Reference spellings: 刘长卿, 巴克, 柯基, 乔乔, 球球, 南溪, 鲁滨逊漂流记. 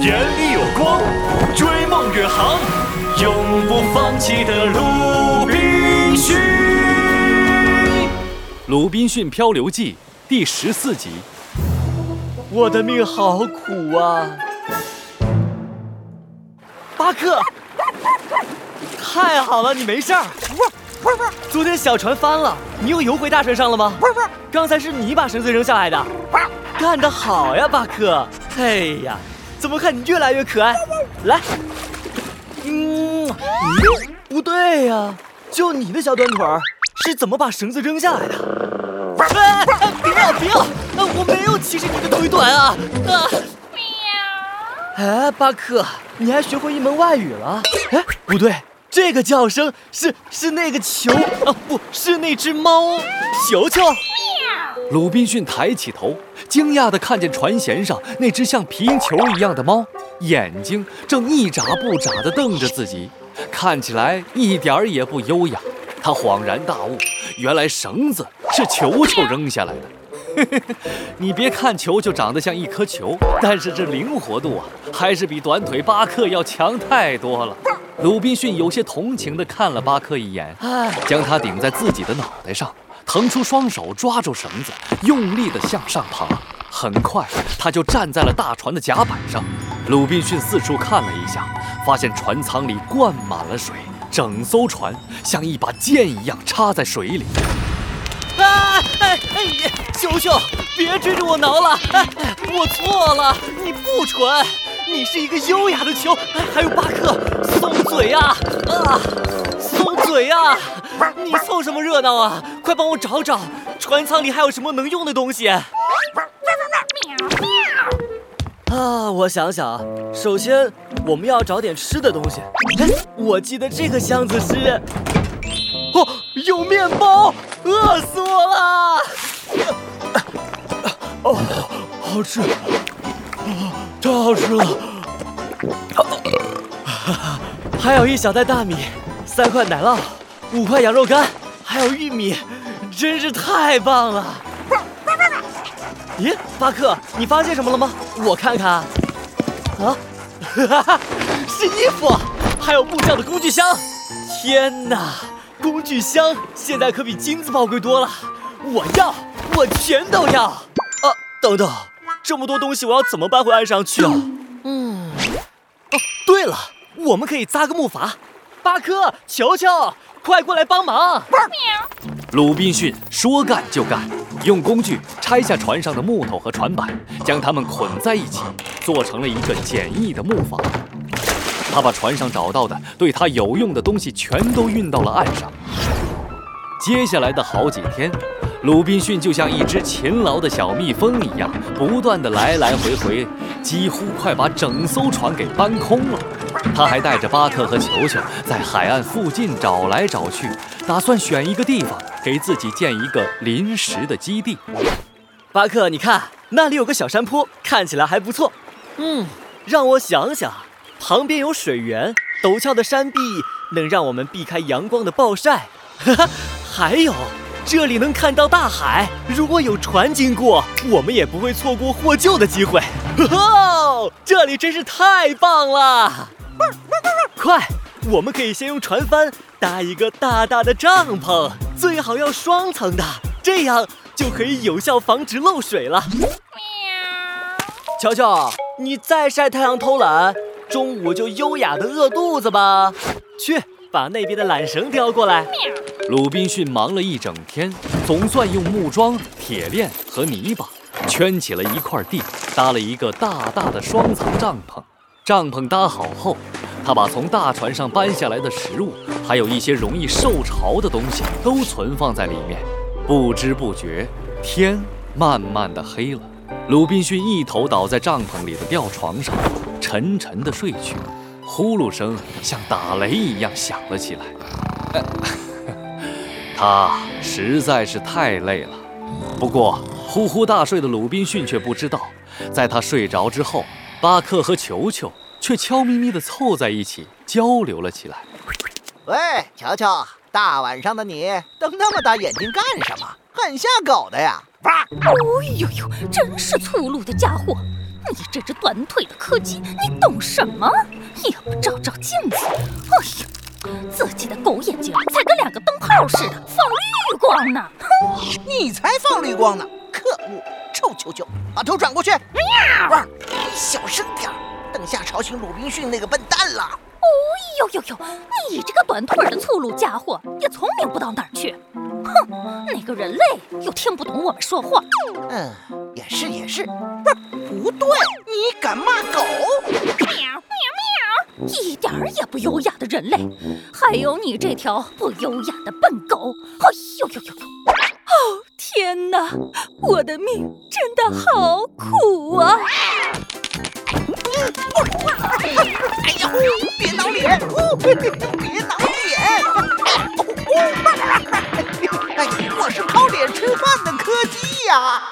眼里有光，追梦远航，永不放弃的鲁滨逊。《鲁滨逊漂流记》第14集。我的命好苦啊！巴克，太好了，你没事儿。昨天小船翻了，你又游回大船上了吗？刚才是你把绳子扔下来的。干得好呀，巴克！嘿呀，怎么看你越来越可爱？来，不对呀，就你的小短腿儿是怎么把绳子扔下来的？别了！我没有歧视你的腿短啊！哎，巴克，你还学会一门外语了？哎，不对。这个叫声是那个球啊，不是那只猫球球。鲁滨逊抬起头，惊讶地看见船舷上那只像皮球一样的猫，眼睛正一眨不眨地瞪着自己，看起来一点儿也不优雅。他恍然大悟，原来绳子是球球扔下来的。你别看球球长得像一颗球，但是这灵活度啊，还是比短腿巴克要强太多了。鲁滨逊有些同情地看了巴克一眼，将他顶在自己的脑袋上，腾出双手抓住绳子，用力地向上爬。很快，他就站在了大船的甲板上。鲁滨逊四处看了一下，发现船舱里灌满了水，整艘船像一把剑一样插在水里。球球，别追着我挠了！我错了，你不蠢，你是一个优雅的球。还有巴克，松嘴呀！你凑什么热闹啊？快帮我找找，船舱里还有什么能用的东西？我想想啊，首先我们要找点吃的东西。我记得这个箱子是……哦，有面包，饿死我了！哦，好吃，太好吃了！还有一小袋大米，3块奶酪，5块羊肉干，还有玉米，真是太棒了！咦，巴克，你发现什么了吗？我看看啊，是衣服，还有木匠的工具箱。天哪，工具箱现在可比金子宝贵多了！我全都要！等等，这么多东西我要怎么搬回岸上去啊？对了，我们可以搭个木筏。巴克，球球，快过来帮忙！鲁滨逊说干就干，用工具拆下船上的木头和船板，将它们捆在一起，做成了一个简易的木筏。他把船上找到的对他有用的东西全都运到了岸上。接下来的好几天，鲁滨逊就像一只勤劳的小蜜蜂一样，不断地来来回回，几乎快把整艘船给搬空了。他还带着巴克和球球在海岸附近找来找去，打算选一个地方给自己建一个临时的基地。巴克，你看那里有个小山坡，看起来还不错。让我想想，旁边有水源，陡峭的山壁能让我们避开阳光的暴晒。还有这里能看到大海，如果有船经过，我们也不会错过获救的机会。这里真是太棒了！快，我们可以先用船帆搭一个大大的帐篷，最好要双层的，这样就可以有效防止漏水了。乔乔，你再晒太阳偷懒，中午就优雅的饿肚子吧。去，把那边的缆绳叼过来。鲁滨逊忙了一整天，总算用木桩、铁链和泥巴圈起了一块地，搭了一个大大的双层帐篷。帐篷搭好后，他把从大船上搬下来的食物，还有一些容易受潮的东西都存放在里面。不知不觉，天慢慢的黑了。鲁滨逊一头倒在帐篷里的吊床上，沉沉的睡去。呼噜声像打雷一样响了起来，他实在是太累了。不过呼呼大睡的鲁滨逊却不知道，在他睡着之后，巴克和球球却悄咪咪地凑在一起交流了起来。喂，球球，大晚上的你瞪那么大眼睛干什么？很吓狗的呀！哎呦，真是粗鲁的家伙！你这只短腿的柯基，你懂什么？也不照照镜子，哎呦，自己的狗眼睛才跟两个灯泡似的，放绿光呢！哼，你才放绿光呢！可恶，臭球球，把头转过去！汪，你小声点，等下吵醒鲁滨逊那个笨蛋了。哦呦呦呦，你这个短腿的粗鲁家伙，也聪明不到哪儿去。哼，那个人类又听不懂我们说话。嗯，也是也是。不是，不对，你敢骂狗？喵喵喵！一点儿也不优雅的人类，还有你这条不优雅的笨狗！哎呦呦呦呦！哦天哪，我的命真的好苦啊！哎呀，别挠脸！别挠脸！我是靠脸吃饭的柯基呀！